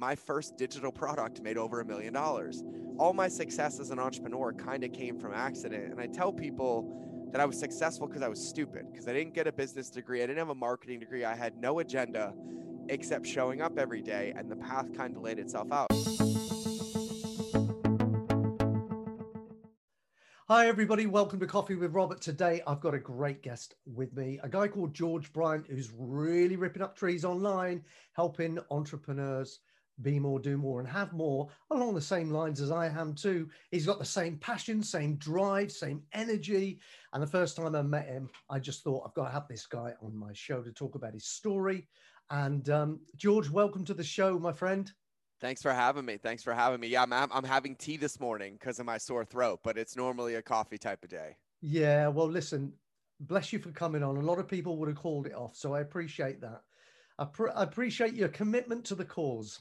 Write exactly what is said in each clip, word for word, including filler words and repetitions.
My first digital product made over a million dollars. All my success as an entrepreneur kind of came from accident. And I tell people that I was successful because I was stupid, because I didn't get a business degree. I didn't have a marketing degree. I had no agenda except showing up every day. And the path kind of laid itself out. Hi, everybody. Welcome to Coffee with Robert. Today, I've got a great guest with me, a guy called George Bryant, who's really ripping up trees online, helping entrepreneurs be more, do more, and have more along the same lines as I am too. He's got the same passion, same drive, same energy. And the first time I met him, I just thought, I've got to have this guy on my show to talk about his story. And um, George, welcome to the show, my friend. Thanks for having me. Thanks for having me. Yeah, I'm, I'm having tea this morning because of my sore throat, but it's normally a coffee type of day. Yeah, well, listen, bless you for coming on. A lot of people would have called it off, so I appreciate that. I, pr- I appreciate your commitment to the cause.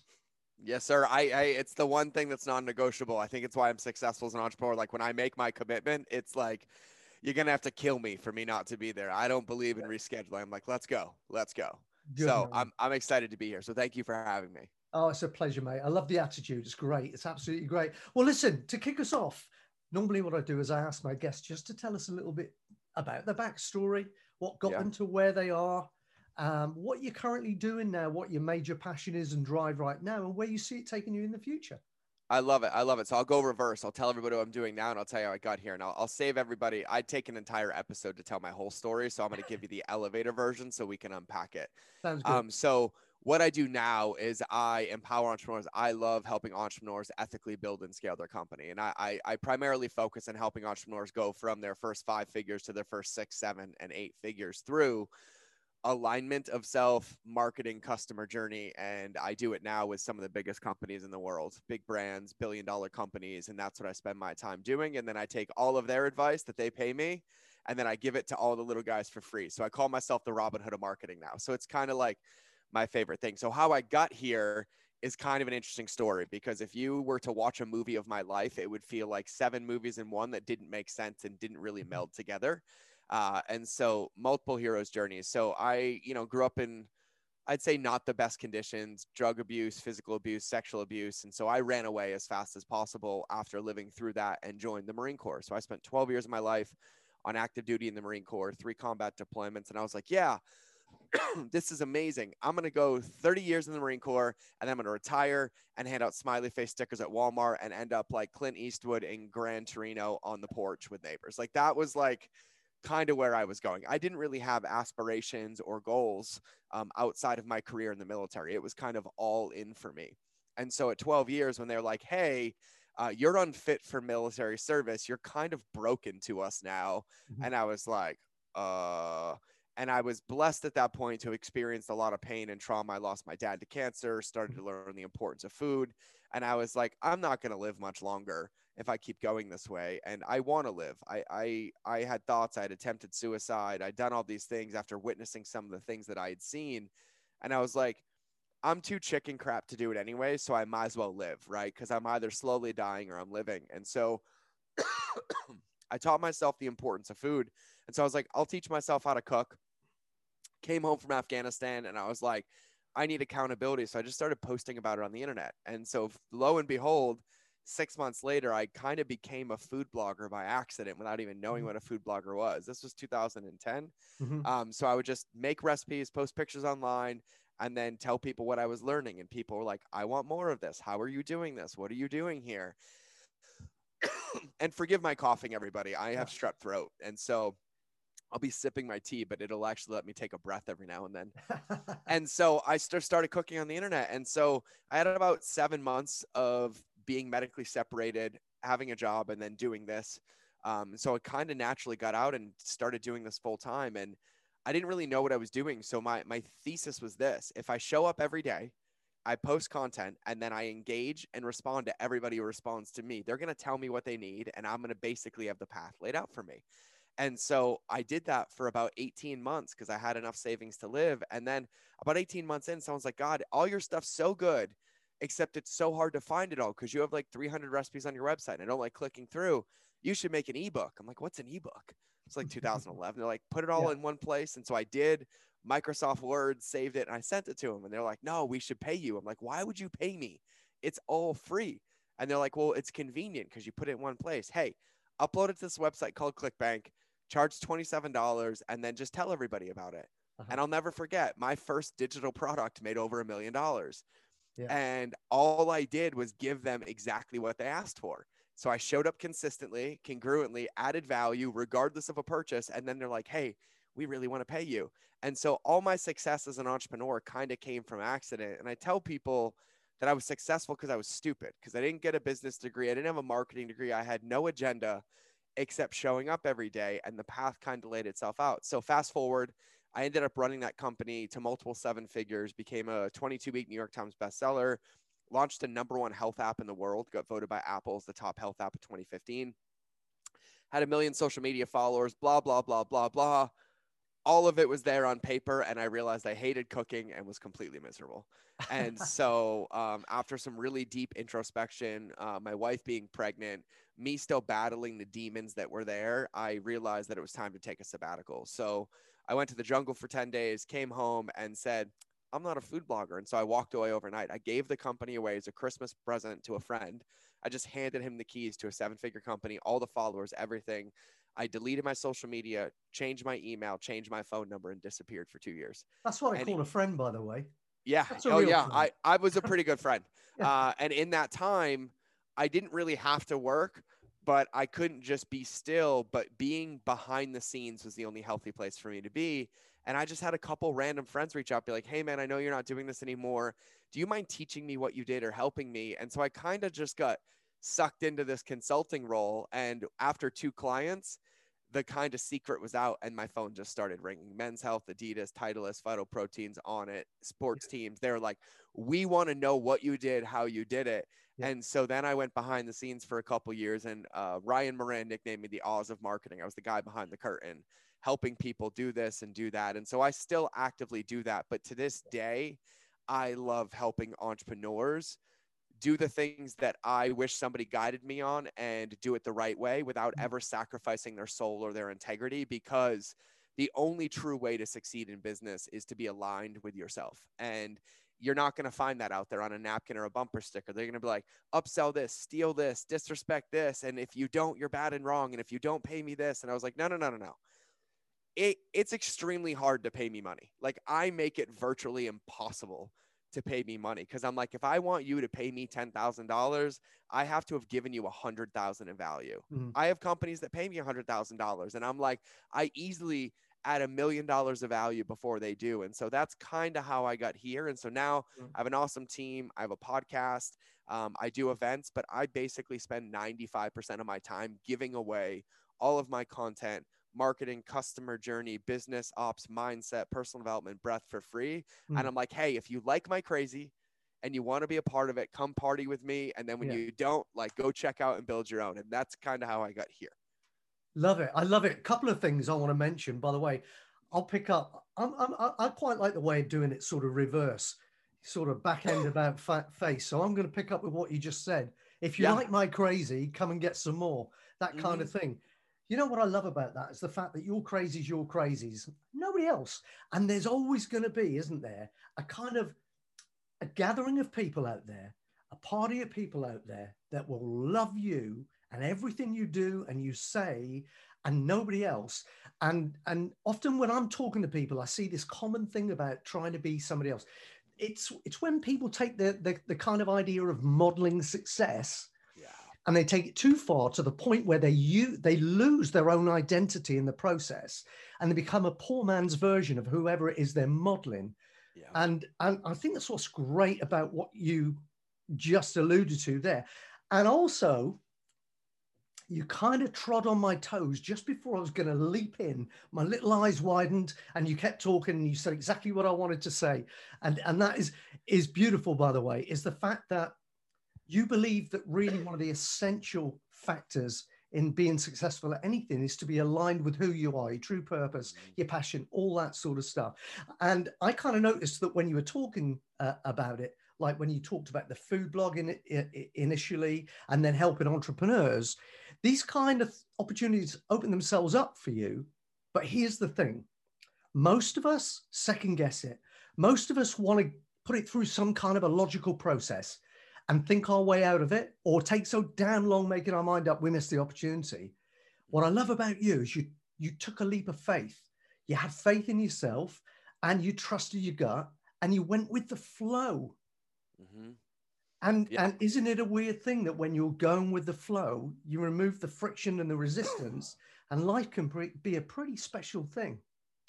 Yes, sir. I, I, it's the one thing that's non-negotiable. I think it's why I'm successful as an entrepreneur. Like when I make my commitment, it's like, you're going to have to kill me for me not to be there. I don't believe in rescheduling. I'm like, let's go, let's go. Good so man. I'm, I'm excited to be here. So thank you for having me. Oh, it's a pleasure, mate. I love the attitude. It's great. It's absolutely great. Well, listen, to kick us off, normally what I do is I ask my guests just to tell us a little bit about their backstory, what got yeah. them to where they are. Um, what you're currently doing now, what your major passion is and drive right now, and where you see it taking you in the future. I love it. I love it. So I'll go reverse. I'll tell everybody what I'm doing now, and I'll tell you how I got here, and I'll, I'll save everybody. I'd take an entire episode to tell my whole story, so I'm going to give you the elevator version so we can unpack it. Sounds good. Um, so what I do now is I empower entrepreneurs. I love helping entrepreneurs ethically build and scale their company. And I, I, I primarily focus on helping entrepreneurs go from their first five figures to their first six, seven, and eight figures through alignment of self, marketing, customer journey. And I do it now with some of the biggest companies in the world, big brands, billion dollar companies. And that's what I spend my time doing. And then I take all of their advice that they pay me, and then I give it to all the little guys for free. So I call myself the Robin Hood of marketing now. So it's kind of like my favorite thing. So how I got here is kind of an interesting story, because if you were to watch a movie of my life, it would feel like seven movies in one that didn't make sense and didn't really meld together. Uh, and so multiple heroes' journeys. So I, you know, grew up in, I'd say not the best conditions, drug abuse, physical abuse, sexual abuse. And so I ran away as fast as possible after living through that and joined the Marine Corps. So I spent twelve years of my life on active duty in the Marine Corps, three combat deployments. And I was like, yeah, this is amazing. I'm going to go thirty years in the Marine Corps, and then I'm going to retire and hand out smiley face stickers at Walmart and end up like Clint Eastwood in Gran Torino on the porch with neighbors. Like that was like kind of where I was going. I didn't really have aspirations or goals um, outside of my career in the military. It was kind of all in for me. And so at twelve years, when they're like, hey, uh, you're unfit for military service, you're kind of broken to us now. Mm-hmm. And I was like, uh, and I was blessed at that point to experience a lot of pain and trauma. I lost my dad to cancer, started to learn the importance of food. And I was like, I'm not going to live much longer if I keep going this way. And I want to live. I, I, I had thoughts. I had attempted suicide. I'd done all these things after witnessing some of the things that I had seen. And I was like, I'm too chicken crap to do it anyway. So I might as well live, right? Because I'm either slowly dying or I'm living. And so I taught myself the importance of food. And so I was like, I'll teach myself how to cook. Came home from Afghanistan, and I was like, I need accountability. So I just started posting about it on the internet. And so lo and behold, six months later, I kind of became a food blogger by accident without even knowing what a food blogger was. This was two thousand ten. Mm-hmm. Um, so I would just make recipes, post pictures online, and then tell people what I was learning. And people were like, I want more of this. How are you doing this? What are you doing here? And forgive my coughing, everybody. I have strep throat. And so I'll be sipping my tea, but it'll actually let me take a breath every now and then. And so I st- started cooking on the internet. And so I had about seven months of being medically separated, having a job, and then doing this. Um, so I kind of naturally got out and started doing this full time. And I didn't really know what I was doing. So my, my thesis was this: if I show up every day, I post content, and then I engage and respond to everybody who responds to me, they're going to tell me what they need. And I'm going to basically have the path laid out for me. And so I did that for about eighteen months because I had enough savings to live. And then about eighteen months in, someone's like, God, all your stuff's so good, except it's so hard to find it all because you have like three hundred recipes on your website and I don't like clicking through. You should make an ebook. I'm like, what's an ebook? It's like two thousand eleven. They're like, put it all yeah. in one place. And so I did. Microsoft Word, saved it, and I sent it to them. And they're like, no, we should pay you. I'm like, why would you pay me? It's all free. And they're like, well, it's convenient because you put it in one place. Hey, upload it to this website called ClickBank, charge twenty-seven dollars, and then just tell everybody about it. Uh-huh. And I'll never forget, my first digital product made over a million dollars. Yeah. And all I did was give them exactly what they asked for. So I showed up consistently, congruently, added value, regardless of a purchase. And then they're like, hey, we really want to pay you. And so all my success as an entrepreneur kind of came from accident. And I tell people that I was successful because I was stupid, because I didn't get a business degree. I didn't have a marketing degree. I had no agenda except showing up every day. And the path kind of laid itself out. So fast forward, I ended up running that company to multiple seven figures, became a twenty-two week New York Times bestseller, launched the number one health app in the world, got voted by Apple as the top health app of twenty fifteen, had a million social media followers, blah, blah, blah, blah, blah. All of it was there on paper. And I realized I hated cooking and was completely miserable. And so um, after some really deep introspection, uh, my wife being pregnant, me still battling the demons that were there, I realized that it was time to take a sabbatical. So I went to the jungle for ten days, came home and said, I'm not a food blogger. And so I walked away overnight. I gave the company away as a Christmas present to a friend. I just handed him the keys to a seven-figure company, all the followers, everything. I deleted my social media, changed my email, changed my phone number, and disappeared for two years. That's what I and call it, a friend, by the way. Yeah. Oh, yeah. Friend. I, I was a pretty good friend. Yeah. Uh, and in that time, I didn't really have to work, but I couldn't just be still. But being behind the scenes was the only healthy place for me to be. And I just had a couple random friends reach out, be like, hey, man, I know you're not doing this anymore. Do you mind teaching me what you did or helping me? And so I kind of just got sucked into this consulting role. And after two clients, the kind of secret was out and my phone just started ringing. Men's Health, Adidas, Titleist, Vital Proteins, on it, sports teams. They're like, we want to know what you did, how you did it. Yeah. And so then I went behind the scenes for a couple of years, and uh, Ryan Moran nicknamed me the Oz of marketing. I was the guy behind the curtain, helping people do this and do that. And so I still actively do that. But to this day, I love helping entrepreneurs do the things that I wish somebody guided me on and do it the right way without ever sacrificing their soul or their integrity, because the only true way to succeed in business is to be aligned with yourself. And you're not going to find that out there on a napkin or a bumper sticker. They're going to be like, upsell this, steal this, disrespect this. And if you don't, you're bad and wrong. And if you don't, pay me this. And I was like, no, no, no, no, no. It, it's extremely hard to pay me money. Like, I make it virtually impossible to pay me money, because I'm like, if I want you to pay me ten thousand dollars, I have to have given you one hundred thousand dollars in value. Mm-hmm. I have companies that pay me one hundred thousand dollars, and I'm like, I easily add a million dollars of value before they do. And so that's kind of how I got here. And so now mm-hmm. I have an awesome team. I have a podcast. Um, I do events, but I basically spend ninety-five percent of my time giving away all of my content, marketing, customer journey, business ops, mindset, personal development, breath, for free. Mm. And I'm like, hey, if you like my crazy and you want to be a part of it, come party with me. And then when yeah. you don't, like, go check out and build your own. And that's kind of how I got here. Love it. I love it. A couple of things I want to mention, by the way, I'll pick up. I'm, I'm, I quite like the way of doing it sort of reverse, sort of back end about face. So I'm going to pick up with what you just said. If you yeah. like my crazy, come and get some more, that mm-hmm. kind of thing. You know what I love about that is the fact that your crazies, your crazies, nobody else. And there's always going to be, isn't there, a kind of a gathering of people out there, a party of people out there that will love you and everything you do and you say and nobody else. And, and often when I'm talking to people, I see this common thing about trying to be somebody else. It's, it's when people take the, the, the kind of idea of modeling success, and they take it too far to the point where they you they lose their own identity in the process, and they become a poor man's version of whoever it is they're modeling. Yeah. And, and I think that's what's great about what you just alluded to there. And also, you kind of trod on my toes just before I was going to leap in. My little eyes widened and you kept talking and you said exactly what I wanted to say. And, and that is, is beautiful, by the way, is the fact that you believe that really one of the essential factors in being successful at anything is to be aligned with who you are, your true purpose, your passion, all that sort of stuff. And I kind of noticed that when you were talking uh, about it, like when you talked about the food blog in, in, initially and then helping entrepreneurs, these kind of opportunities open themselves up for you. But here's the thing. Most of us second guess it. Most of us want to put it through some kind of a logical process and think our way out of it, or take so damn long making our mind up, we miss the opportunity. What I love about you is you, you took a leap of faith. You had faith in yourself and you trusted your gut and you went with the flow. Mm-hmm. And, yeah. and isn't it a weird thing that when you're going with the flow, you remove the friction and the resistance, and life can be a pretty special thing.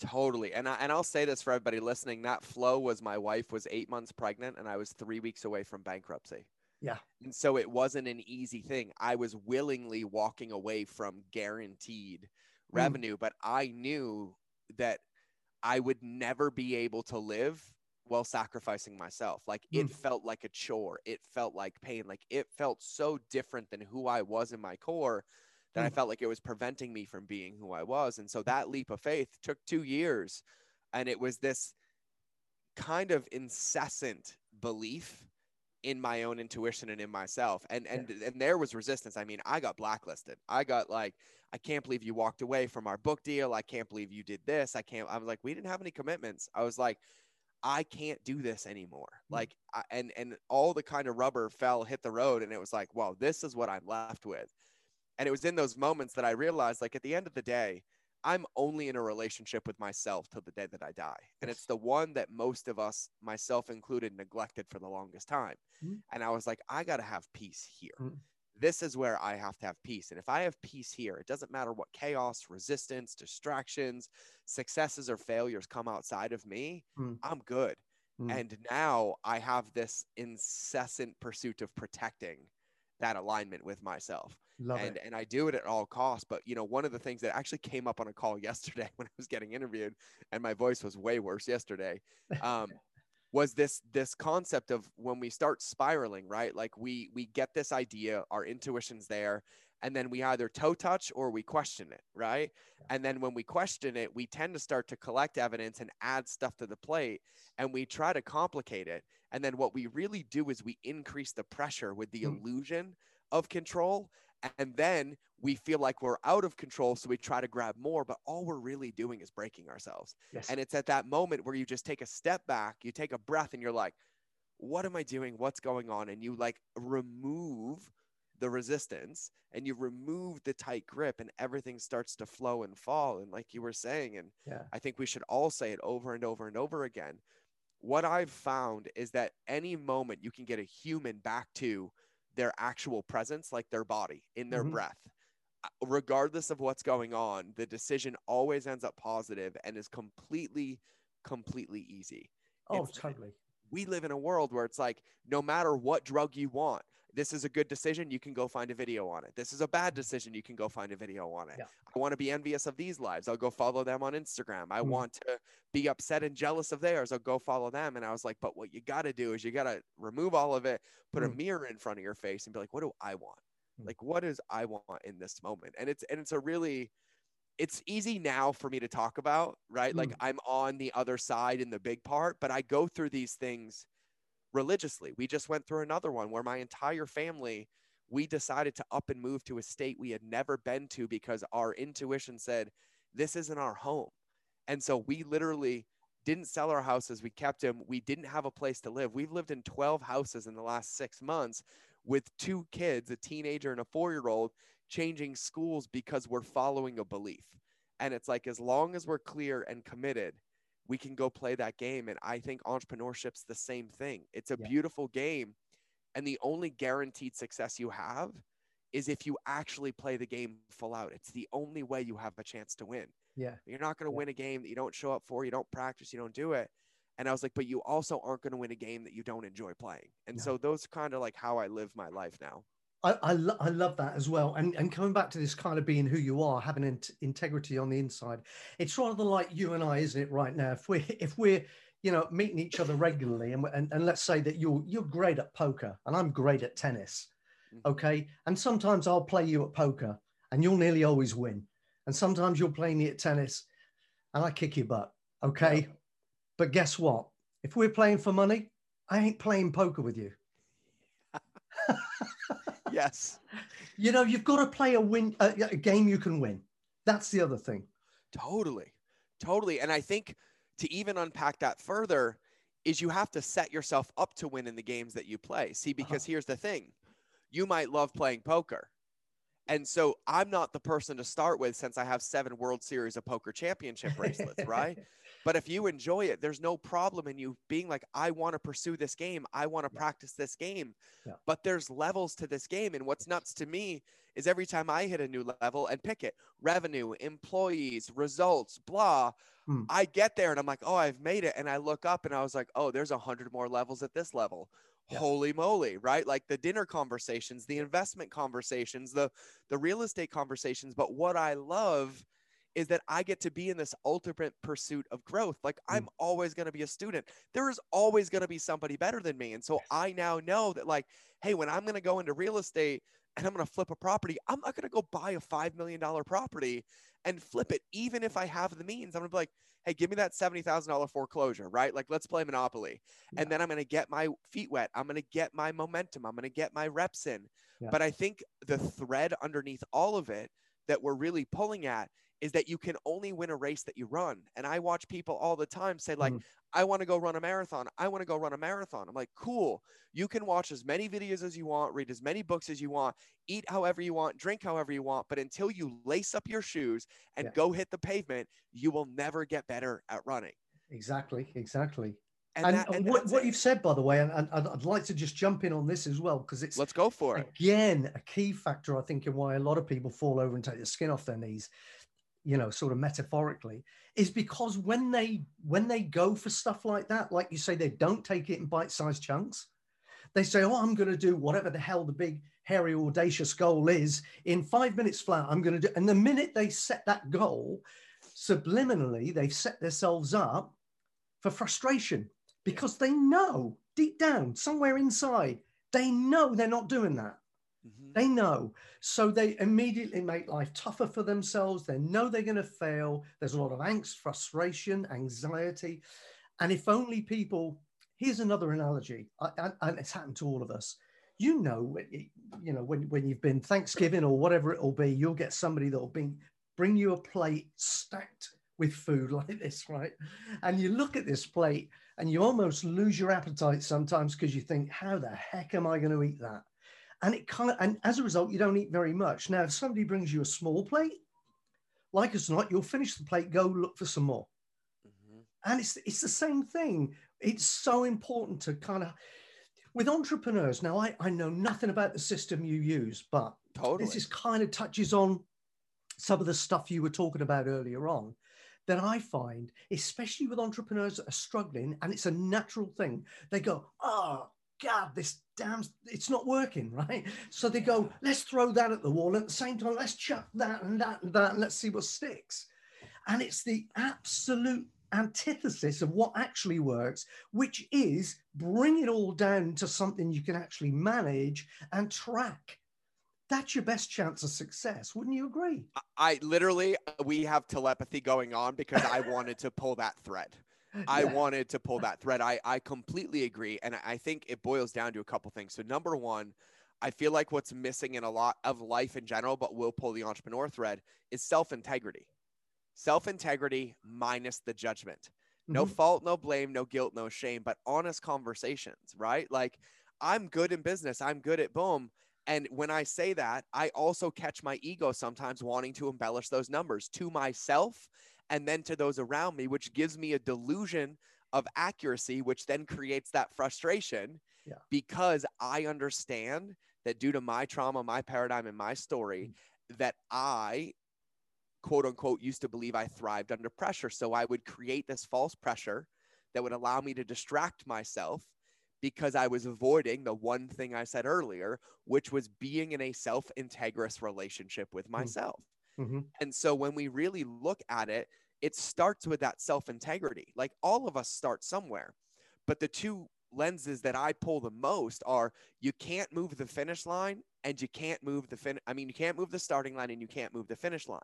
Totally. And, I, and I'll say this for everybody listening, that flow was my wife was eight months pregnant and I was three weeks away from bankruptcy. Yeah. And so it wasn't an easy thing. I was willingly walking away from guaranteed revenue, mm. but I knew that I would never be able to live while sacrificing myself. Like it mm. felt like a chore. It felt like pain. Like it felt so different than who I was in my core that mm. I felt like it was preventing me from being who I was. And so that leap of faith took two years. And it was this kind of incessant belief in my own intuition and in myself. And, and, yeah. and there was resistance. I mean, I got blacklisted. I got like, I can't believe you walked away from our book deal. I can't believe you did this. I can't, I was like, we didn't have any commitments. I was like, I can't do this anymore. Like, I, and, and all the kind of rubber fell, hit the road. And it was like, well, this is what I'm left with. And it was in those moments that I realized, like, at the end of the day, I'm only in a relationship with myself till the day that I die. And it's the one that most of us, myself included, neglected for the longest time. Mm-hmm. And I was like, I got to have peace here. Mm-hmm. This is where I have to have peace. And if I have peace here, it doesn't matter what chaos, resistance, distractions, successes or failures come outside of me. Mm-hmm. I'm good. Mm-hmm. And now I have this incessant pursuit of protecting that alignment with myself. Love and it. And I do it at all costs. But, you know, one of the things that actually came up on a call yesterday when I was getting interviewed, and my voice was way worse yesterday, um, was this this concept of when we start spiraling, right? Like we we get this idea, our intuition's there, and then we either toe touch or we question it, right? And then when we question it, we tend to start to collect evidence and add stuff to the plate, and we try to complicate it. And then what we really do is we increase the pressure with the mm. illusion of control. And then we feel like we're out of control. So we try to grab more, but all we're really doing is breaking ourselves. Yes. And it's at that moment where you just take a step back, you take a breath and you're like, what am I doing? What's going on? And you like remove the resistance and you remove the tight grip and everything starts to flow and fall. And like you were saying, and yeah. I think we should all say it over and over and over again. What I've found is that any moment you can get a human back to their actual presence, like their body in their mm-hmm. breath, regardless of what's going on, the decision always ends up positive and is completely, completely easy. Oh, it's, totally. We live in a world where it's like, no matter what drug you want, this is a good decision. You can go find a video on it. This is a bad decision. You can go find a video on it. Yeah. I want to be envious of these lives. I'll go follow them on Instagram. I mm-hmm. want to be upset and jealous of theirs. I'll go follow them. And I was like, but what you got to do is you got to remove all of it, put mm-hmm. a mirror in front of your face and be like, what do I want? Mm-hmm. Like, what is I want in this moment? And it's, and it's a really, it's easy now for me to talk about, right? Mm-hmm. Like I'm on the other side in the big part, but I go through these things religiously. We just went through another one where my entire family, we decided to up and move to a state we had never been to because our intuition said, this isn't our home. And so we literally didn't sell our houses. We kept them. We didn't have a place to live. We've lived in twelve houses in the last six months with two kids, a teenager and a four-year-old, changing schools because we're following a belief. And it's like, as long as we're clear and committed, we can go play that game. And I think entrepreneurship's the same thing. It's a yeah. beautiful game. And the only guaranteed success you have is if you actually play the game full out. It's the only way you have a chance to win. Yeah. You're not going to yeah. win a game that you don't show up for, you don't practice, you don't do it. And I was like, but you also aren't going to win a game that you don't enjoy playing. And yeah. so those kind of like how I live my life now. I, I, lo- I love that as well. And, and coming back to this kind of being who you are, having in- integrity on the inside, it's rather like you and I, isn't it, right now? If we're, if we're you know, meeting each other regularly and, and, and let's say that you're, you're great at poker and I'm great at tennis, okay? And sometimes I'll play you at poker and you'll nearly always win. And sometimes you'll play me at tennis and I kick your butt, okay? Yeah. But guess what? If we're playing for money, I ain't playing poker with you. Yes. You know, you've got to play a win a, a game you can win. That's the other thing. Totally. Totally. And I think to even unpack that further is you have to set yourself up to win in the games that you play. See, because here's the thing. You might love playing poker. And so I'm not the person to start with since I have seven World Series of Poker Championship bracelets, right? But if you enjoy it, there's no problem in you being like, I want to pursue this game. I want to yeah. practice this game. Yeah. But there's levels to this game. And what's nuts to me is every time I hit a new level and pick it, revenue, employees, results, blah, mm. I get there and I'm like, oh, I've made it. And I look up and I was like, oh, there's a hundred more levels at this level. Yeah. Holy moly, right? Like the dinner conversations, the investment conversations, the, the real estate conversations. But what I love is that I get to be in this ultimate pursuit of growth. Like I'm mm. always going to be a student. There is always going to be somebody better than me. And so I now know that like, hey, when I'm going to go into real estate and I'm going to flip a property, I'm not going to go buy a five million dollars property and flip it. Even if I have the means, I'm gonna be like, hey, give me that seventy thousand dollars foreclosure, right? Like let's play Monopoly. Yeah. And then I'm going to get my feet wet. I'm going to get my momentum. I'm going to get my reps in. Yeah. But I think the thread underneath all of it that we're really pulling at is that you can only win a race that you run. And I watch people all the time say like, mm. I want to go run a marathon. I want to go run a marathon. I'm like, cool. You can watch as many videos as you want, read as many books as you want, eat however you want, drink however you want. But until you lace up your shoes and yeah. go hit the pavement, you will never get better at running. Exactly. Exactly. And, and, that, and what, what you've said, by the way, and, and I'd like to just jump in on this as well, because it's let's go for it. Again, a key factor, I think, in why a lot of people fall over and take the skin off their knees, you know, sort of metaphorically, is because when they when they go for stuff like that, like you say, they don't take it in bite-sized chunks. They say, oh, I'm going to do whatever the hell the big, hairy, audacious goal is in five minutes flat. I'm going to do. And the minute they set that goal, subliminally, they've set themselves up for frustration because they know deep down, somewhere inside, they know they're not doing that. Mm-hmm. They know. So they immediately make life tougher for themselves. They know they're going to fail. There's a lot of angst, frustration, anxiety. And if only people, here's another analogy, and it's happened to all of us. You know, you know when, when you've been Thanksgiving or whatever it will be, you'll get somebody that will bring, bring you a plate stacked with food like this, right? And you look at this plate and you almost lose your appetite sometimes because you think, how the heck am I going to eat that? And it kind of, and as a result, you don't eat very much. Now, if somebody brings you a small plate, like it's not, you'll finish the plate, go look for some more. Mm-hmm. And it's it's the same thing. It's so important to kind of, with entrepreneurs, now I, I know nothing about the system you use, but totally. This is kind of touches on some of the stuff you were talking about earlier on that I find, especially with entrepreneurs that are struggling, and it's a natural thing. They go, oh, God, this damn, it's not working, right? So they go, let's throw that at the wall. At the same time, let's chuck that and that and that, and let's see what sticks. And it's the absolute antithesis of what actually works, which is bring it all down to something you can actually manage and track. That's your best chance of success. Wouldn't you agree? I literally, we have telepathy going on because I wanted to pull that thread. I yeah. wanted to pull that thread. I, I completely agree. And I think it boils down to a couple things. So number one, I feel like what's missing in a lot of life in general, but we'll pull the entrepreneur thread, is self-integrity. Self-integrity minus the judgment. No mm-hmm. fault, no blame, no guilt, no shame, but honest conversations, right? Like I'm good in business. I'm good at boom. And when I say that, I also catch my ego sometimes wanting to embellish those numbers to myself and then to those around me, which gives me a delusion of accuracy, which then creates that frustration yeah. because I understand that due to my trauma, my paradigm, and my story, mm. that I, quote unquote, used to believe I thrived under pressure. So I would create this false pressure that would allow me to distract myself because I was avoiding the one thing I said earlier, which was being in a self-integrous relationship with myself. Mm. Mm-hmm. And so when we really look at it, it starts with that self-integrity. Like all of us start somewhere, but the two lenses that I pull the most are you can't move the finish line and you can't move the fin. I mean, you can't move the starting line and you can't move the finish line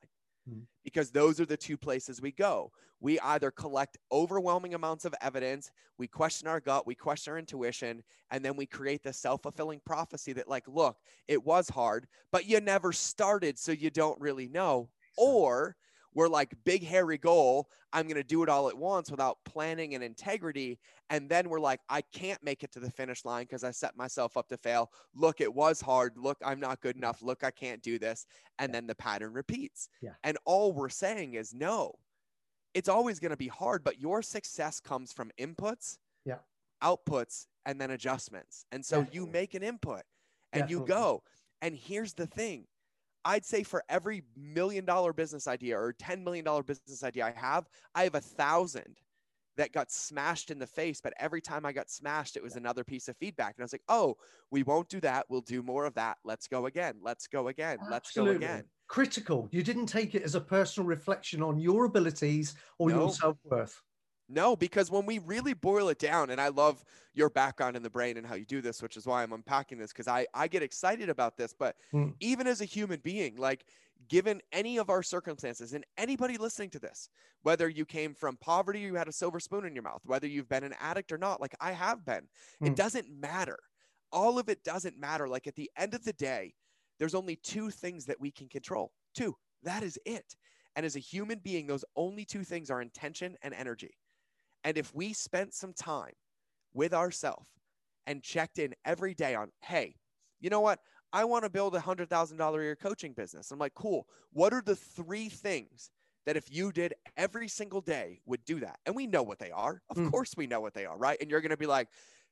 mm-hmm. because those are the two places we go. We either collect overwhelming amounts of evidence, we question our gut, we question our intuition, and then we create the self-fulfilling prophecy that like, look, it was hard, but you never started, so you don't really know. Or were like, big hairy goal, I'm going to do it all at once without planning and integrity. And then we're like, I can't make it to the finish line because I set myself up to fail. Look, it was hard. Look, I'm not good enough. Look, I can't do this. And yeah. then the pattern repeats. Yeah. And all we're saying is, no, it's always going to be hard, but your success comes from inputs, yeah. outputs, and then adjustments. And so Definitely. You make an input and Definitely. You go. And here's the thing. I'd say for every million dollar business idea or ten million dollar business idea I have, I have a thousand that got smashed in the face. But every time I got smashed, it was another piece of feedback. And I was like, oh, we won't do that. We'll do more of that. Let's go again. Let's go again. Let's Absolutely. Go again. Critical. You didn't take it as a personal reflection on your abilities or no. your self-worth. No, because when we really boil it down, and I love your background in the brain and how you do this, which is why I'm unpacking this, because I, I get excited about this. But mm. even as a human being, like, given any of our circumstances, and anybody listening to this, whether you came from poverty, you had a silver spoon in your mouth, whether you've been an addict or not, like I have been, mm. it doesn't matter. All of it doesn't matter. Like, at the end of the day, there's only two things that we can control. Two, that is it. And as a human being, those only two things are intention and energy. And if we spent some time with ourselves and checked in every day on, hey, you know what? I want to build a one hundred thousand dollars a year coaching business. I'm like, cool. What are the three things that if you did every single day would do that? And we know what they are. Of mm. course we know what they are, right? And you're going to be like,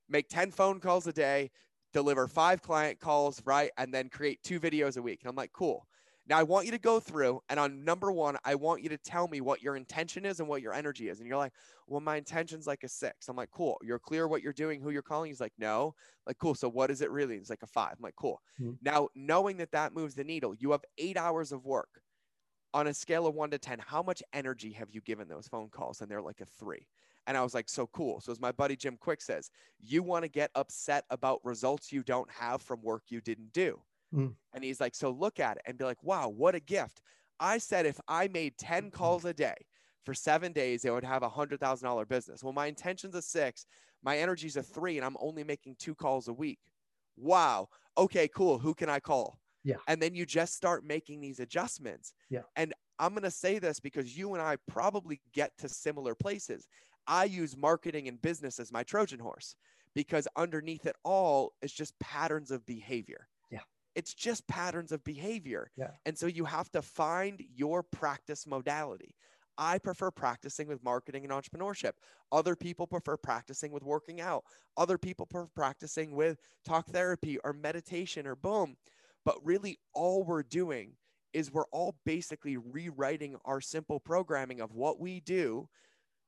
make ten phone calls a day, deliver five client calls, right? And then create two videos a week. And I'm like, cool. Now I want you to go through, and on number one, I want you to tell me what your intention is and what your energy is. And you're like, well, my intention's like a six. I'm like, cool. You're clear what you're doing, who you're calling. He's like, no. I'm like, cool. So what is it really? It's like a five. I'm like, cool. Mm-hmm. Now, knowing that that moves the needle, you have eight hours of work on a scale of one to ten. How much energy have you given those phone calls? And they're like a three. And I was like, so cool. So as my buddy Jim Kwik says, you want to get upset about results you don't have from work you didn't do. Mm. And he's like, so look at it and be like, wow, what a gift. I said, if I made ten calls a day for seven days, it would have a hundred thousand dollar business. Well, my intention's a six, my energy's a three, and I'm only making two calls a week. Wow. Okay, cool. Who can I call? Yeah. And then you just start making these adjustments. Yeah. And I'm going to say this because you and I probably get to similar places. I use marketing and business as my Trojan horse because underneath it all is just patterns of behavior. Yeah. It's just patterns of behavior. Yeah. And so you have to find your practice modality. I prefer practicing with marketing and entrepreneurship. Other people prefer practicing with working out. Other people prefer practicing with talk therapy or meditation or boom. But really all we're doing is we're all basically rewriting our simple programming of what we do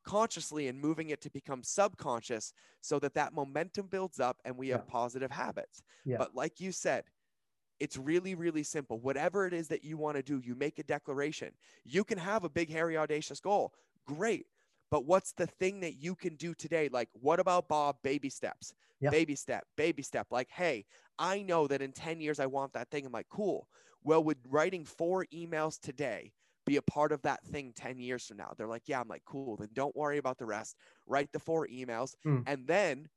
consciously and moving it to become subconscious so that that momentum builds up and we yeah. have positive habits. Yeah. But like you said, it's really, really simple. Whatever it is that you want to do, you make a declaration. You can have a big, hairy, audacious goal. Great. But what's the thing that you can do today? Like, what about Bob? Baby steps, yeah. baby step, baby step. Like, hey, I know that in ten years, I want that thing. I'm like, cool. Well, would writing four emails today be a part of that thing ten years from now? They're like, yeah. I'm like, cool. Then don't worry about the rest. Write the four emails mm. and then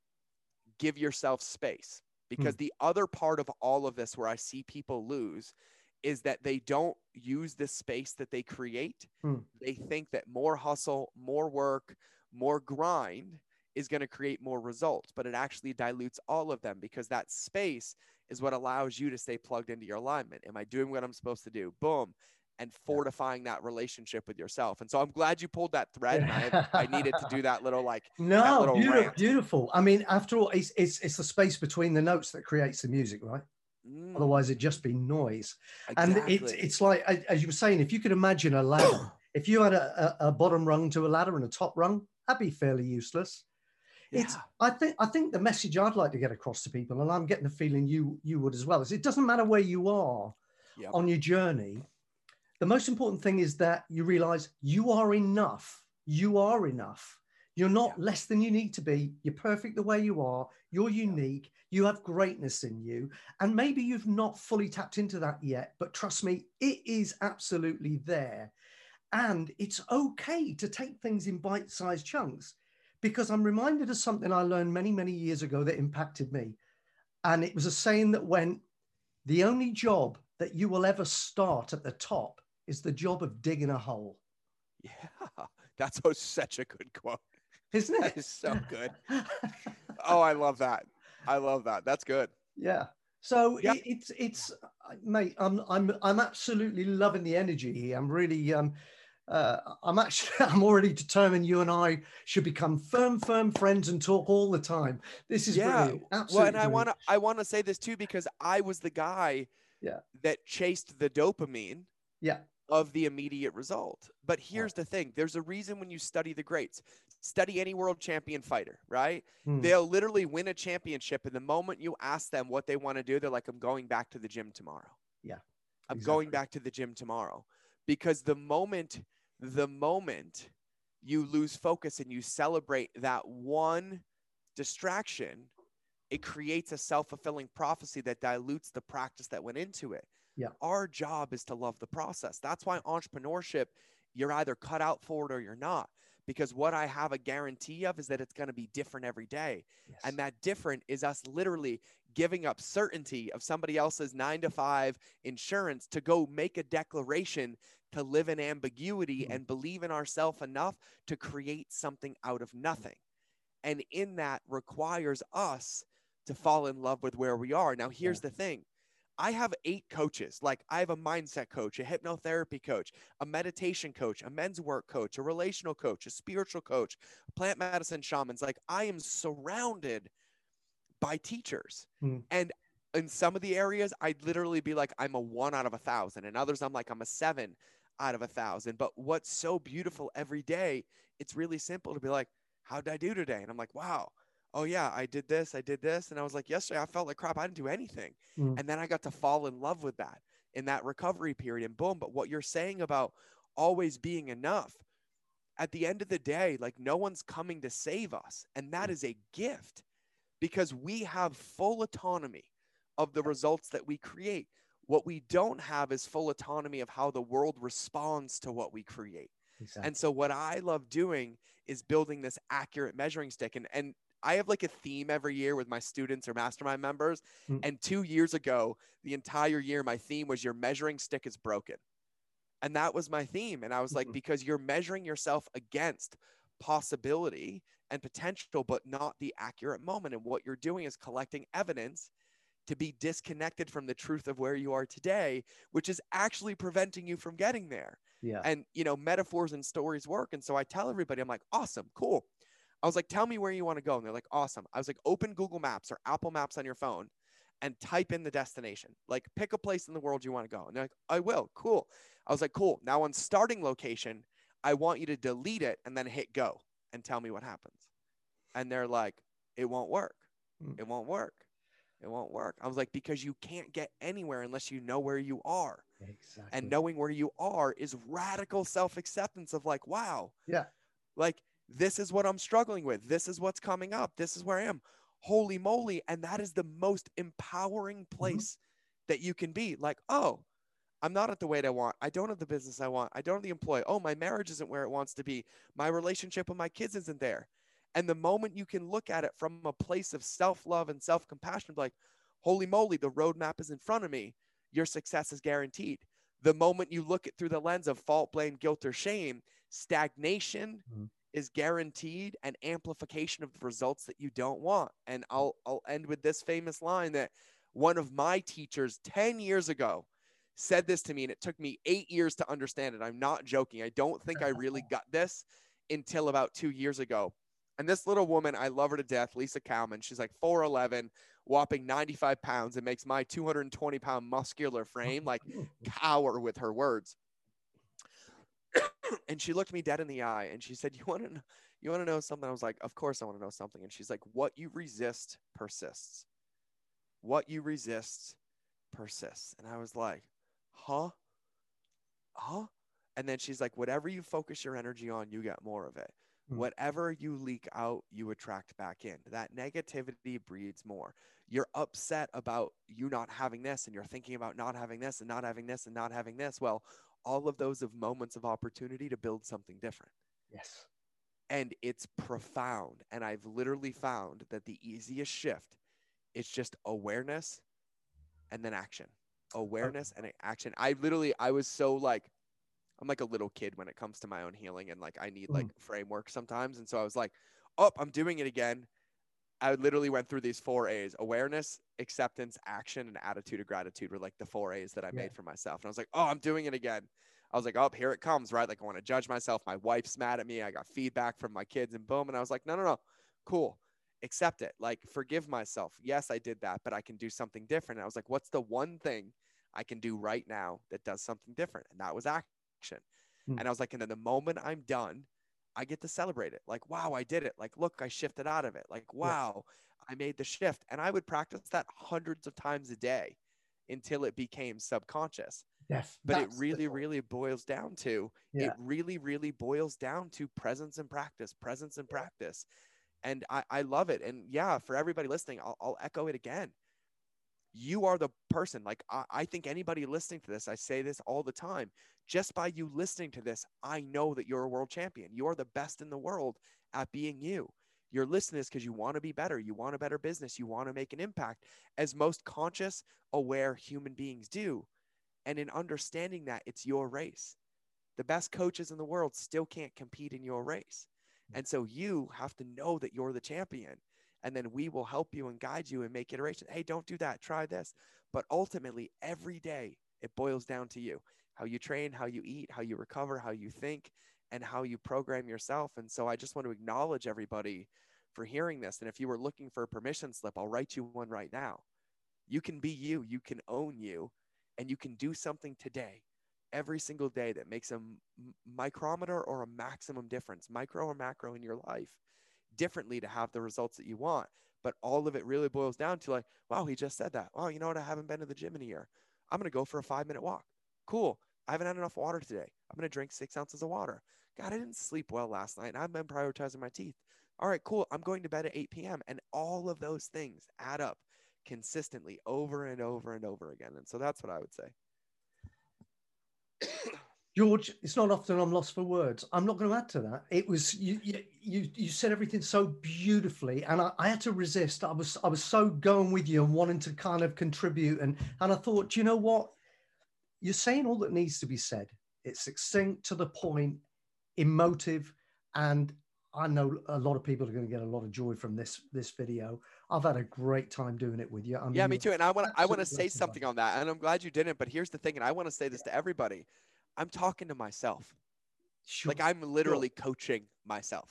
give yourself space. Because mm. the other part of all of this where I see people lose is that they don't use the space that they create. Mm. They think that more hustle, more work, more grind is going to create more results, but it actually dilutes all of them because that space is what allows you to stay plugged into your alignment. Am I doing what I'm supposed to do? Boom. And fortifying that relationship with yourself. And so I'm glad you pulled that thread. And I, I needed to do that little like no, that little beautiful, rant. Beautiful. I mean, after all, it's, it's it's the space between the notes that creates the music, right? Mm. Otherwise, it'd just be noise. Exactly. And it's it's like as you were saying, if you could imagine a ladder, if you had a, a, a bottom rung to a ladder and a top rung, that'd be fairly useless. Yeah. It's I think I think the message I'd like to get across to people, and I'm getting the feeling you you would as well, is it doesn't matter where you are yep. on your journey. The most important thing is that you realize you are enough. You are enough. You're not yeah. less than you need to be. You're perfect the way you are. You're unique. You have greatness in you. And maybe you've not fully tapped into that yet, but trust me, it is absolutely there. And it's okay to take things in bite-sized chunks because I'm reminded of something I learned many, many years ago that impacted me. And it was a saying that went, the only job that you will ever start at the top is the job of digging a hole. Yeah, that's a, such a good quote. Isn't it? That is so good. Oh, I love that. I love that. That's good. Yeah. So yeah. It, it's it's mate. I'm I'm I'm absolutely loving the energy here. I'm really um. Uh, I'm actually I'm already determined. You and I should become firm, firm friends and talk all the time. This is yeah. Brilliant. Absolutely. Well, and I want to I want to say this too, because I was the guy yeah. that chased the dopamine. Yeah. Of the immediate result. But here's the thing. There's a reason when you study the greats, study any world champion fighter, right? Mm. They'll literally win a championship. And the moment you ask them what they want to do, they're like, I'm going back to the gym tomorrow. Yeah. I'm exactly. going back to the gym tomorrow. Because the moment, the moment you lose focus and you celebrate that one distraction, it creates a self-fulfilling prophecy that dilutes the practice that went into it. Yeah. Our job is to love the process. That's why entrepreneurship, you're either cut out for it or you're not, because what I have a guarantee of is that it's going to be different every day. Yes. And that different is us literally giving up certainty of somebody else's nine to five insurance to go make a declaration to live in ambiguity mm-hmm. and believe in ourselves enough to create something out of nothing. And in that requires us to fall in love with where we are. Now, here's yeah. the thing. I have eight coaches. Like I have a mindset coach, a hypnotherapy coach, a meditation coach, a men's work coach, a relational coach, a spiritual coach, plant medicine shamans. Like I am surrounded by teachers. Mm. And in some of the areas, I'd literally be like, I'm a one out of a thousand. In others, I'm like, I'm a seven out of a thousand. But what's so beautiful every day, it's really simple to be like, how'd I do today? And I'm like, wow. Oh yeah, I did this, I did this. And I was like, yesterday I felt like crap, I didn't do anything. Mm. And then I got to fall in love with that in that recovery period and boom. But what you're saying about always being enough, at the end of the day, like no one's coming to save us. And that is a gift because we have full autonomy of the results that we create. What we don't have is full autonomy of how the world responds to what we create. Exactly. And so what I love doing is building this accurate measuring stick. And, and, I have like a theme every year with my students or mastermind members. Mm. And two years ago, the entire year, my theme was your measuring stick is broken. And that was my theme. And I was like, mm-hmm. because you're measuring yourself against possibility and potential, but not the accurate moment. And what you're doing is collecting evidence to be disconnected from the truth of where you are today, which is actually preventing you from getting there. Yeah. And, you know, metaphors and stories work. And so I tell everybody, I'm like, awesome, cool. I was like, tell me where you want to go. And they're like, awesome. I was like, open Google Maps or Apple Maps on your phone and type in the destination. Like pick a place in the world you want to go. And they're like, I will. Cool. I was like, cool. Now on starting location, I want you to delete it and then hit go and tell me what happens. And they're like, it won't work. It won't work. It won't work. I was like, because you can't get anywhere unless you know where you are. Exactly. And knowing where you are is radical self-acceptance of like, wow. Yeah. Like, this is what I'm struggling with. This is what's coming up. This is where I am. Holy moly. And that is the most empowering place mm-hmm. that you can be like, oh, I'm not at the weight I want. I don't have the business I want. I don't have the employee. Oh, my marriage isn't where it wants to be. My relationship with my kids isn't there. And the moment you can look at it from a place of self-love and self-compassion, like, holy moly, the roadmap is in front of me. Your success is guaranteed. The moment you look at through the lens of fault, blame, guilt, or shame, stagnation, mm-hmm. is guaranteed an amplification of the results that you don't want. And I'll, I'll end with this famous line that one of my teachers ten years ago said this to me, and it took me eight years to understand it. I'm not joking. I don't think I really got this until about two years ago. And this little woman, I love her to death, Lisa Cowman, she's like four eleven, whopping ninety-five pounds, and makes my two hundred twenty pound muscular frame like cower with her words. And she looked me dead in the eye and she said, you want to know, you want to know something? I was like, of course I want to know something. And she's like, what you resist persists. What you resist persists. And I was like, huh? Huh? And then she's like, whatever you focus your energy on, you get more of it. Mm-hmm. Whatever you leak out, you attract back in. That negativity breeds more. You're upset about you not having this and you're thinking about not having this and not having this and not having this. Well, all of those of moments of opportunity to build something different. Yes. And it's profound. And I've literally found that the easiest shift is just awareness and then action, awareness and action. I literally, I was so like, I'm like a little kid when it comes to my own healing, and like I need like mm. framework sometimes. And so I was like, oh, I'm doing it again. I literally went through these four A's: awareness, acceptance, action, and attitude of gratitude were like the four A's that I yeah. made for myself. And I was like, oh, I'm doing it again. I was like, oh, here it comes, right? Like I want to judge myself. My wife's mad at me. I got feedback from my kids and boom. And I was like, no, no, no. Cool. Accept it. Like forgive myself. Yes, I did that, but I can do something different. And I was like, what's the one thing I can do right now that does something different? And that was action. Hmm. And I was like, and then the moment I'm done, I get to celebrate it. Like, wow, I did it. Like, look, I shifted out of it. Like, wow, yeah. I made the shift. And I would practice that hundreds of times a day until it became subconscious. Yes, but it really, really boils down to, yeah. it really, really boils down to presence and practice, presence and yeah. practice. And I, I love it. And yeah, for everybody listening, I'll, I'll echo it again. You are the person. Like, I, I think anybody listening to this, I say this all the time, just by you listening to this, I know that you're a world champion. You are the best in the world at being you. You're listening to this because you want to be better. You want a better business. You want to make an impact, as most conscious, aware human beings do. And in understanding that, it's your race. The best coaches in the world still can't compete in your race. And so you have to know that you're the champion. And then we will help you and guide you and make iterations. Hey, don't do that. Try this. But ultimately, every day, it boils down to you. How you train, how you eat, how you recover, how you think, and how you program yourself. And so I just want to acknowledge everybody for hearing this. And if you were looking for a permission slip, I'll write you one right now. You can be you. You can own you. And you can do something today, every single day, that makes a micrometer or a maximum difference, micro or macro, in your life differently to have the results that you want. But all of it really boils down to like, wow, he just said that. Oh, you know what? I haven't been to the gym in a year. I'm going to go for a five minute walk. Cool. I haven't had enough water today. I'm going to drink six ounces of water. God, I didn't sleep well last night. I've been prioritizing my teeth. All right, cool. I'm going to bed at eight P M And all of those things add up consistently over and over and over again. And so that's what I would say. George, it's not often I'm lost for words. I'm not going to add to that. It was you you you said everything so beautifully, and I, I had to resist. I was I was so going with you and wanting to kind of contribute, and and I thought, you know what? You're saying all that needs to be said. It's succinct, to the point, emotive, and I know a lot of people are going to get a lot of joy from this this video. I've had a great time doing it with you. I mean, yeah, me too. And I want I want to say something on that, and I'm glad you didn't. But here's the thing, and I want to say this yeah. to everybody: I'm talking to myself. Sure. Like I'm literally sure. coaching myself.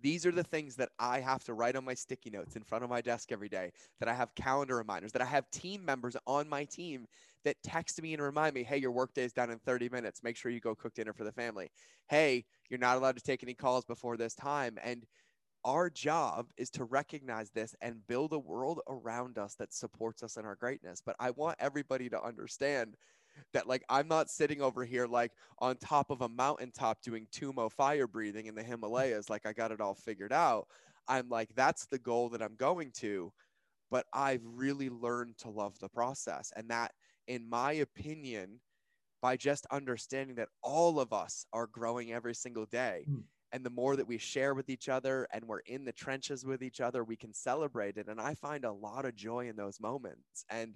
These are the things that I have to write on my sticky notes in front of my desk every day, that I have calendar reminders, that I have team members on my team that text me and remind me, hey, your workday is done in thirty minutes. Make sure you go cook dinner for the family. Hey, you're not allowed to take any calls before this time. And our job is to recognize this and build a world around us that supports us in our greatness. But I want everybody to understand that, like, I'm not sitting over here like on top of a mountaintop doing Tumo fire breathing in the Himalayas like I got it all figured out. I'm like, that's the goal that I'm going to, but I've really learned to love the process. And that, in my opinion, by just understanding that all of us are growing every single day, mm. and the more that we share with each other and we're in the trenches with each other, we can celebrate it. And I find a lot of joy in those moments. And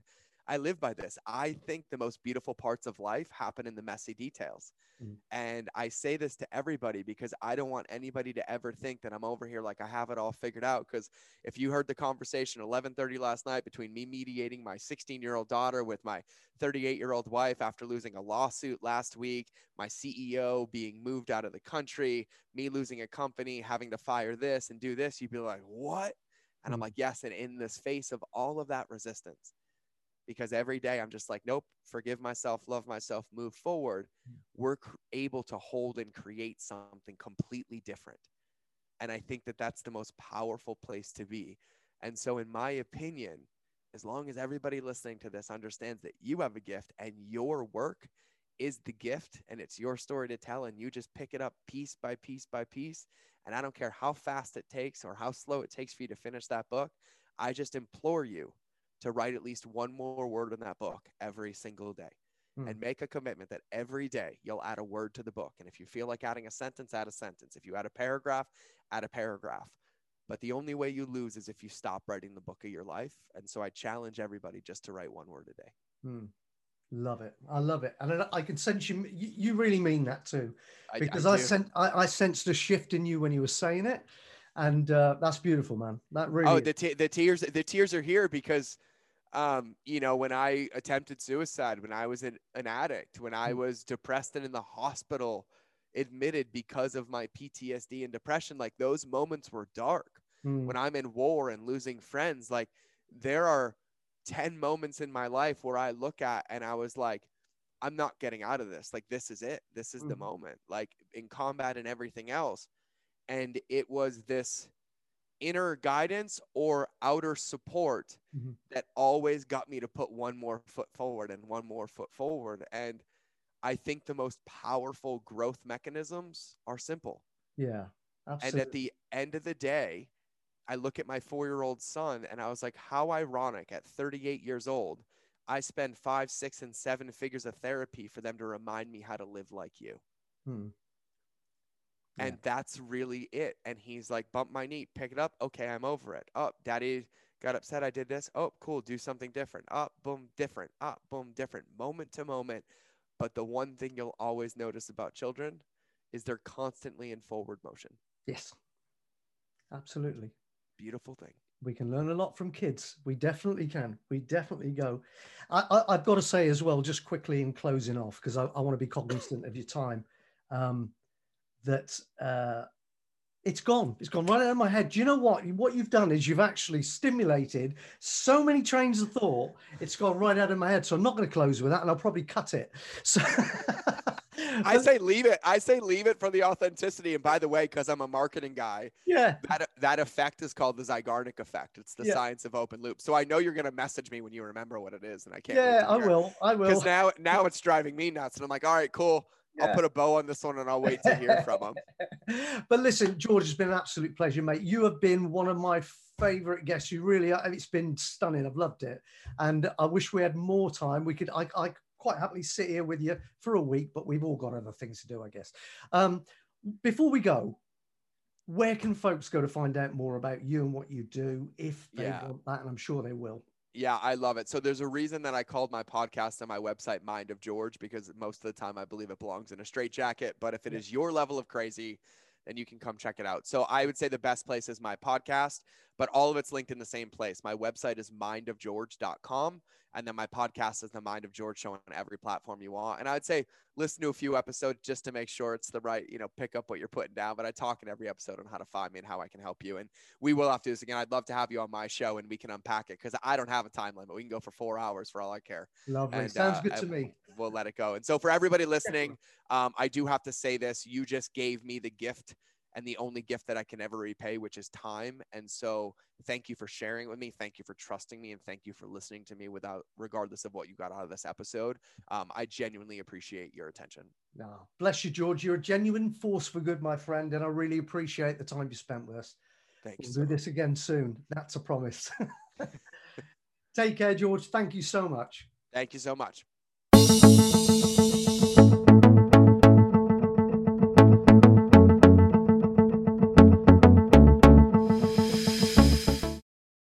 I live by this. I think the most beautiful parts of life happen in the messy details. Mm. And I say this to everybody because I don't want anybody to ever think that I'm over here like I have it all figured out. Because if you heard the conversation eleven thirty last night between me mediating my sixteen-year-old daughter with my thirty-eight-year-old wife after losing a lawsuit last week, my C E O being moved out of the country, me losing a company, having to fire this and do this, you'd be like, what? And mm. I'm like, yes. And in this face of all of that resistance, because every day I'm just like, nope, forgive myself, love myself, move forward. We're able to hold and create something completely different. And I think that that's the most powerful place to be. And so in my opinion, as long as everybody listening to this understands that you have a gift and your work is the gift and it's your story to tell, and you just pick it up piece by piece by piece. And I don't care how fast it takes or how slow it takes for you to finish that book. I just implore you to write at least one more word in that book every single day, mm. and make a commitment that every day you'll add a word to the book. And if you feel like adding a sentence, add a sentence. If you add a paragraph, add a paragraph. But the only way you lose is if you stop writing the book of your life. And so I challenge everybody just to write one word a day. Mm. Love it. I love it. And I, I can sense you, you, you really mean that too, because I, I, I sent, I, I sensed a shift in you when you were saying it. And uh, that's beautiful, man. That really, oh, the, t the tears, the tears are here because, um, you know, when I attempted suicide, when I was an, an addict, when I was depressed and in the hospital admitted because of my P T S D and depression, like those moments were dark. Mm. When I'm in war and losing friends, like there are ten moments in my life where I look at and I was like, I'm not getting out of this. Like, this is it. This is mm. the moment, like in combat and everything else. And it was this inner guidance or outer support mm-hmm. that always got me to put one more foot forward and one more foot forward. And I think the most powerful growth mechanisms are simple. Yeah, absolutely. And at the end of the day, I look at my four-year-old son and I was like, how ironic at thirty-eight years old, I spend five, six, and seven figures of therapy for them to remind me how to live like you. Hmm. Yeah. And that's really it. And he's like, bump my knee, pick it up. Okay, I'm over it. Oh, daddy got upset. I did this. Oh, cool. Do something different. Oh, boom, different. Oh, boom, different. Moment to moment. But the one thing you'll always notice about children is they're constantly in forward motion. Yes, absolutely. Beautiful thing. We can learn a lot from kids. We definitely can. We definitely go. I, I, I've got to say as well, just quickly in closing off, because I, I want to be cognizant of your time. Um, that uh, it's gone. It's gone right out of my head. Do you know what? What you've done is you've actually stimulated so many trains of thought. It's gone right out of my head. So I'm not going to close with that, and I'll probably cut it. So I say leave it. I say leave it for the authenticity. And by the way, because I'm a marketing guy, yeah, that, that effect is called the Zygarnik effect. It's the yeah. science of open loop. So I know you're going to message me when you remember what it is, and I can't. Yeah, I will. I will. Because now, now it's driving me nuts, and I'm like, all right, cool. Yeah. I'll put a bow on this one and I'll wait to hear from him. But listen, George, it's been an absolute pleasure, mate. You have been one of my favorite guests. You really are. It's been stunning. I've loved it. And I wish we had more time. We could, I, I quite happily sit here with you for a week, but we've all got other things to do, I guess. Um, before we go, where can folks go to find out more about you and what you do if they yeah. want that? And I'm sure they will. Yeah, I love it. So there's a reason that I called my podcast and my website Mind of George, because most of the time I believe it belongs in a straitjacket. But if it is your level of crazy, then you can come check it out. So I would say the best place is my podcast, but all of it's linked in the same place. My website is mind of george dot com. And then my podcast is The Mind of George Show on every platform you want. And I would say listen to a few episodes just to make sure it's the right, you know, pick up what you're putting down. But I talk in every episode on how to find me and how I can help you. And we will have to do this again. I'd love to have you on my show and we can unpack it because I don't have a time limit. We can go for four hours for all I care. Lovely. And, Sounds uh, good to me. We'll let it go. And so for everybody listening, um, I do have to say this. You just gave me the gift and the only gift that I can ever repay, which is time. And so thank you for sharing with me. Thank you for trusting me. And thank you for listening to me without, regardless of what you got out of this episode. Um, I genuinely appreciate your attention. No, bless you, George. You're a genuine force for good, my friend. And I really appreciate the time you spent with us. Thank you. We'll do this again soon. That's a promise. Take care, George. Thank you so much. Thank you so much.